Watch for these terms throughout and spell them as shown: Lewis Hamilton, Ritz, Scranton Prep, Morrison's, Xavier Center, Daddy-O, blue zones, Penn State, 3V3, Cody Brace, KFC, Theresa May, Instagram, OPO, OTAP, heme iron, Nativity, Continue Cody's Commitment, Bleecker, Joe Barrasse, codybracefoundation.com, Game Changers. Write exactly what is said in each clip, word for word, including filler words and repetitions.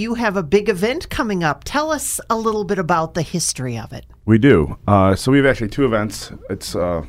You have a big event coming up. Tell us a little bit about the history of it. We do. Uh, so we have actually two events. It's uh,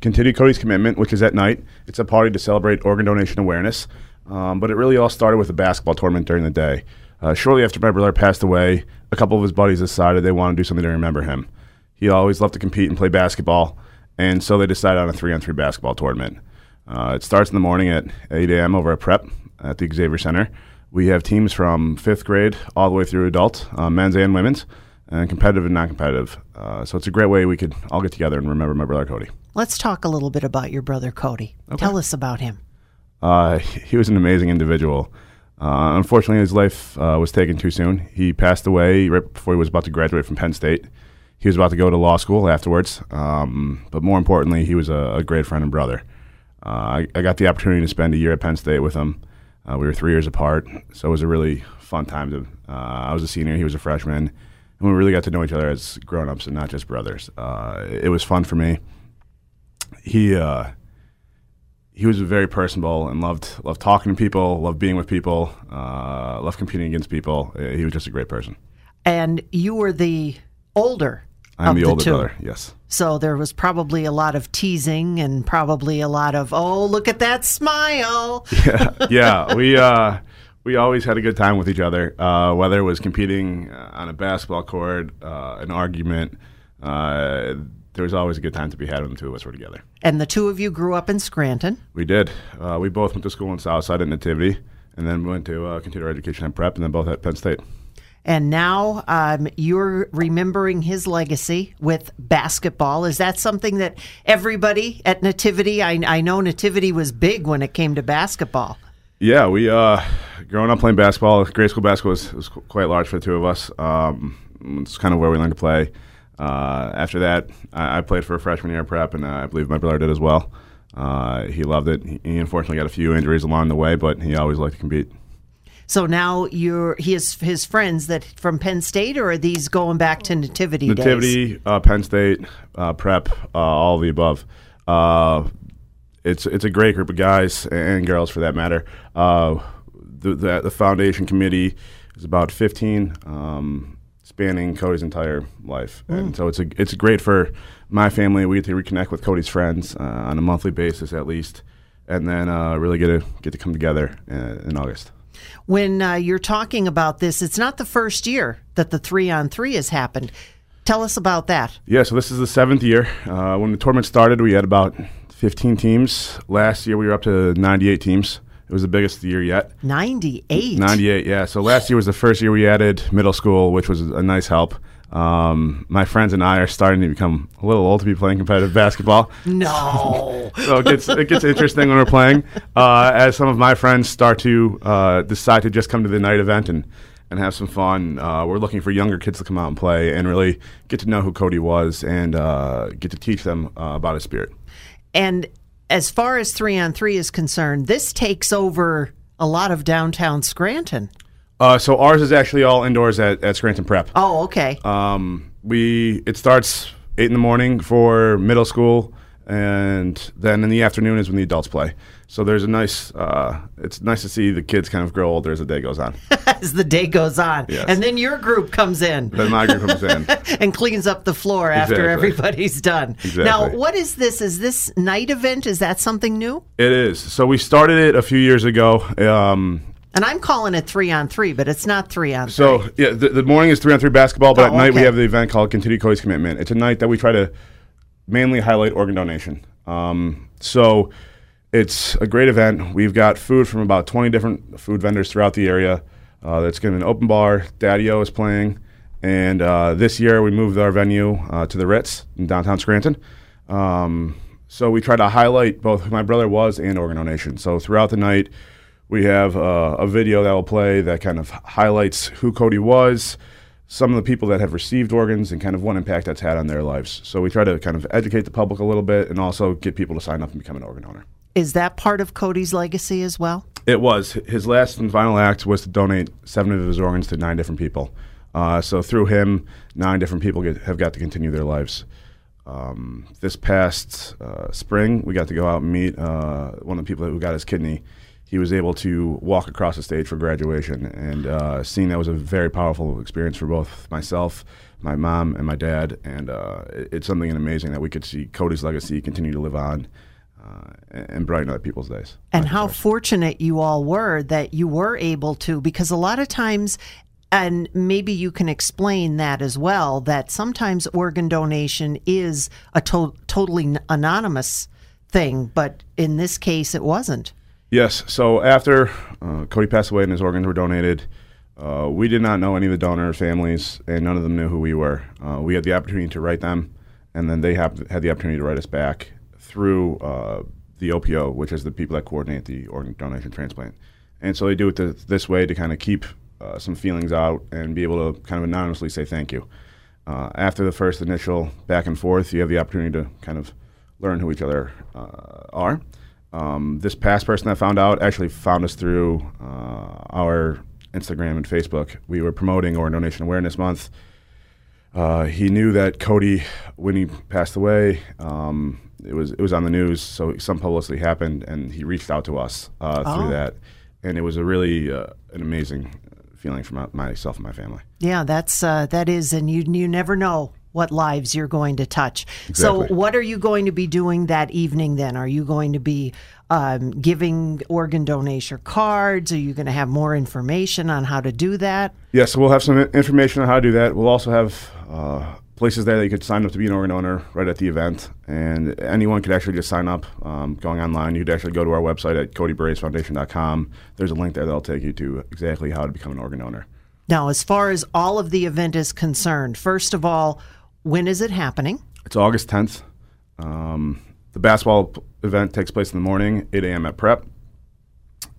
Continue Cody's Commitment, which is at night. It's a party to celebrate organ donation awareness. Um, but it really all started with a basketball tournament during the day. Uh, shortly after my brother passed away, a couple of his buddies decided they wanted to do something to remember him. He always loved to compete and play basketball, and so they decided on a three-on-three basketball tournament. Uh, it starts in the morning at eight a.m. over at Prep at the Xavier Center. We have teams from fifth grade all the way through adult, uh, men's and women's, and competitive and non-competitive. Uh, so it's a great way we could all get together and remember my brother Cody. Let's talk a little bit about your brother Cody. Okay. Tell us about him. Uh, he was an amazing individual. Uh, unfortunately, his life uh, was taken too soon. He passed away right before he was about to graduate from Penn State. He was about to go to law school afterwards. Um, but more importantly, he was a, a great friend and brother. Uh, I, I got the opportunity to spend a year at Penn State with him. Uh, we were three years apart, so it was a really fun time. To, uh, I was a senior, he was a freshman, and we really got to know each other as grown-ups and not just brothers. Uh, it was fun for me. He... Uh, He was very personable and loved loved talking to people, loved being with people, uh, loved competing against people. He was just a great person. And you were the older I'm of the, the older two. Brother, yes. So there was probably a lot of teasing and probably a lot of, oh, look at that smile. yeah, yeah, we uh, we always had a good time with each other, uh, whether it was competing on a basketball court, uh, an argument, uh there was always a good time to be had when the two of us were together. And the two of you grew up in Scranton. We did. Uh, we both went to school in Southside at Nativity, and then we went to uh, Continue Education and Prep, and then both at Penn State. And now um, you're remembering his legacy with basketball. Is that something that everybody at Nativity, I, I know Nativity was big when it came to basketball. Yeah, we uh, growing up playing basketball, grade school basketball was, was quite large for the two of us. Um, it's kind of where we learned to play. Uh, after that, I, I played for a freshman year at Prep, and uh, I believe my brother did as well. Uh, he loved it. He, he unfortunately got a few injuries along the way, but he always liked to compete. So now you're his his friends that from Penn State, or are these going back to Nativity, Nativity days? Nativity, uh, Penn State, uh, Prep, uh, all of the above. Uh, it's it's a great group of guys and girls, for that matter. Uh, the, the the foundation committee is about fifteen. Um, spanning Cody's entire life. Mm. And so it's a, it's great for my family. We get to reconnect with Cody's friends uh, on a monthly basis at least, and then uh, really get to, get to come together uh, in August. When uh, you're talking about this, it's not the first year that the three-on-three has happened. Tell us about that. Yeah, so this is the seventh year. Uh, when the tournament started, we had about fifteen teams. Last year, we were up to ninety-eight teams. It was the biggest year yet. ninety-eight? ninety-eight, yeah. So last year was the first year we added middle school, which was a nice help. Um, my friends and I are starting to become a little old to be playing competitive basketball. No. So it gets it gets interesting when we're playing. Uh, as some of my friends start to uh, decide to just come to the night event and, and have some fun, uh, we're looking for younger kids to come out and play and really get to know who Cody was and uh, get to teach them uh, about his spirit. And as far as three-on-three is concerned, this takes over a lot of downtown Scranton. Uh, so ours is actually all indoors at, at Scranton Prep. Oh, okay. Um, we It starts eight in the morning for middle school, and then in the afternoon is when the adults play. So there's a nice uh, – it's nice to see the kids kind of grow older as the day goes on. As the day goes on. Yes. And then your group comes in. Then my group comes in. And cleans up the floor exactly. After everybody's done. Exactly. Now, what is this? Is this night event? Is that something new? It is. So we started it a few years ago. Um, and I'm calling it three-on-three, but it's not three-on-three. So yeah, the, the morning is three-on-three basketball, but oh, at night okay. We have the event called Continue Cody's Commitment. It's a night that we try to mainly highlight organ donation. Um, so – It's a great event. We've got food from about twenty different food vendors throughout the area. Uh, that's going to be an open bar. Daddy-O is playing. And uh, this year we moved our venue uh, to the Ritz in downtown Scranton. Um, so we try to highlight both who my brother was and organ donation. So throughout the night, We have uh, a video that will play that kind of highlights who Cody was, some of the people that have received organs, and kind of what impact that's had on their lives. So we try to kind of educate the public a little bit and also get people to sign up and become an organ donor. Is that part of Cody's legacy as well? It was. His last and final act was to donate seven of his organs to nine different people. Uh, so through him, nine different people get, have got to continue their lives. Um, this past uh, spring, we got to go out and meet uh, one of the people who got his kidney. He was able to walk across the stage for graduation, and uh, seeing that was a very powerful experience for both myself, my mom, and my dad. And uh, it's something amazing that we could see Cody's legacy continue to live on uh, and brighten other people's days. And how fortunate you all were that you were able to, because a lot of times, and maybe you can explain that as well, that sometimes organ donation is a to- totally anonymous thing, but in this case it wasn't. Yes, so after uh, Cody passed away and his organs were donated, uh, we did not know any of the donor families, and none of them knew who we were. Uh, we had the opportunity to write them, and then they have, had the opportunity to write us back through uh, the O P O, which is the people that coordinate the organ donation transplant. And so they do it th- this way to kind of keep Uh, some feelings out and be able to kind of anonymously say thank you. Uh, after the first initial back and forth, you have the opportunity to kind of learn who each other uh, are. Um, this past person that found out actually found us through uh, our Instagram and Facebook. We were promoting Organ Donation Awareness Month. Uh, he knew that Cody, when he passed away, um, it was it was on the news, so some publicity happened, and he reached out to us uh, oh. through that. And it was a really uh, an amazing feeling for my, myself and my family. Yeah, that's uh, that is, and you you never know what lives you're going to touch. Exactly. So what are you going to be doing that evening then? Are you going to be um, giving organ donation cards? Are you going to have more information on how to do that? Yes, yeah, so we'll have some information on how to do that. We'll also have uh, places there that you could sign up to be an organ donor right at the event, and anyone could actually just sign up um, going online. You could actually go to our website at cody brace foundation dot com. There's a link there that'll take you to exactly how to become an organ donor. Now, as far as all of the event is concerned, first of all, when is it happening? It's August tenth. Um, the basketball event takes place in the morning, eight a.m. at Prep.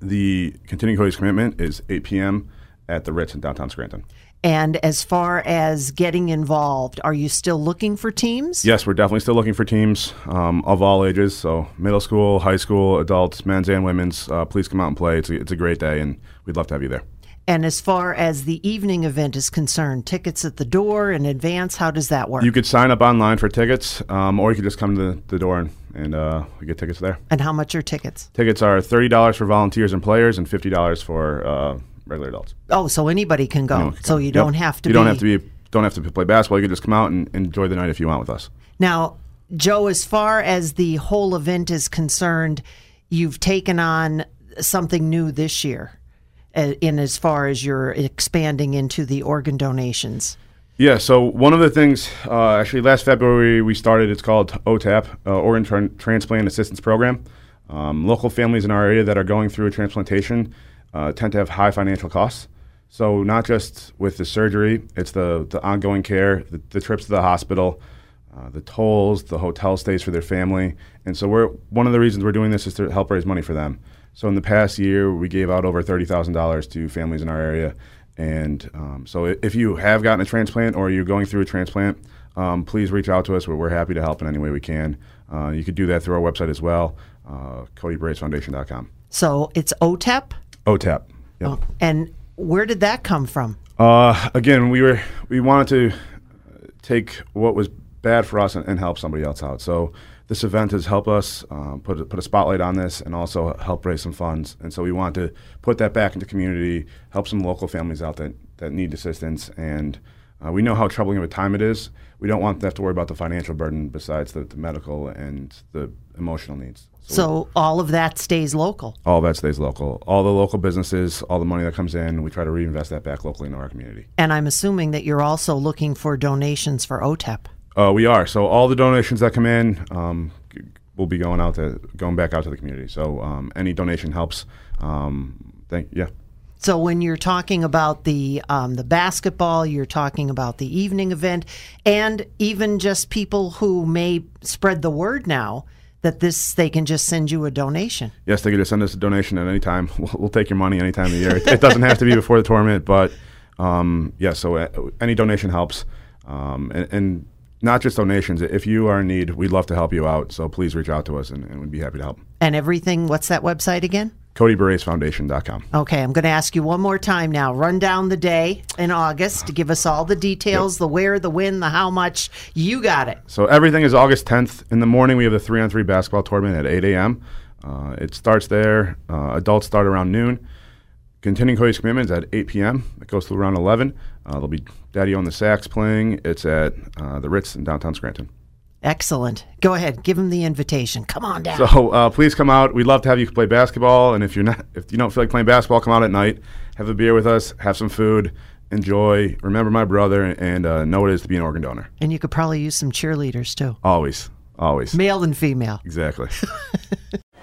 The Continue Cody's Commitment is eight p.m. at the Ritz in downtown Scranton. And as far as getting involved, are you still looking for teams? Yes, we're definitely still looking for teams um, of all ages. So middle school, high school, adults, men's and women's. Uh, please come out and play. It's a, it's a great day, and we'd love to have you there. And as far as the evening event is concerned, tickets at the door in advance, how does that work? You could sign up online for tickets, um, or you could just come to the, the door and, and uh, we get tickets there. And how much are tickets? Tickets are thirty dollars for volunteers and players and fifty dollars for uh regular adults. Oh, so anybody can go. Anyone can so you yep. don't have to you be... You don't have to be, don't have to play basketball. You can just come out and enjoy the night if you want with us. Now, Joe, as far as the whole event is concerned, you've taken on something new this year uh, in as far as you're expanding into the organ donations. Yeah, so one of the things, uh, actually last February we started, it's called O T A P, uh, Organ Tran- Transplant Assistance Program. Um, local families in our area that are going through a transplantation Uh, tend to have high financial costs. So not just with the surgery, it's the, the ongoing care, the, the trips to the hospital, uh, the tolls, the hotel stays for their family. And so we're one of the reasons we're doing this is to help raise money for them. So in the past year, we gave out over thirty thousand dollars to families in our area. And um, so if you have gotten a transplant or you're going through a transplant, um, please reach out to us. We're, we're happy to help in any way we can. Uh, you could do that through our website as well, uh, cody brace foundation dot com. So it's O T A P? O T A P. Yep. Oh, and where did that come from? Uh, again, we were we wanted to take what was bad for us and, and help somebody else out. So this event has helped us um, put a, put a spotlight on this and also help raise some funds. And so we want to put that back into community, help some local families out that, that need assistance. And uh, we know how troubling of a time it is. We don't want to have to worry about the financial burden besides the, the medical and the emotional needs. So, so all of that stays local? All that stays local. All the local businesses, all the money that comes in, we try to reinvest that back locally in our community. And I'm assuming that you're also looking for donations for O T A P. Uh, we are. So all the donations that come in um, will be going out to going back out to the community. So um, any donation helps. Um, thank yeah. So when you're talking about the um, the basketball, you're talking about the evening event, and even just people who may spread the word now that this they can just send you a donation? Yes, they can just send us a donation at any time. We'll, we'll take your money any time of the year. It, it doesn't have to be before the tournament, but um, yeah, so uh, any donation helps. Um, and, and not just donations. If you are in need, we'd love to help you out, so please reach out to us, and, and we'd be happy to help. And everything, what's that website again? cody brace foundation dot com. Okay, I'm going to ask you one more time now. Run down the day in August to give us all the details, yep. the where, the when, the how much. You got it. So everything is August tenth. In the morning, we have the three-on-three basketball tournament at eight a.m. Uh, it starts there. Uh, adults start around noon. Continuing Cody's Commitment is at eight p.m. It goes through around eleven. Uh, there'll be Daddy-O and the Sax playing. It's at uh, the Ritz in downtown Scranton. Excellent. Go ahead. Give them the invitation. Come on down. So uh, please come out. We'd love to have you play basketball. And if you're not, if you don't feel like playing basketball, come out at night. Have a beer with us. Have some food. Enjoy. Remember my brother and uh, know what it is to be an organ donor. And you could probably use some cheerleaders too. Always. Always. Male and female. Exactly.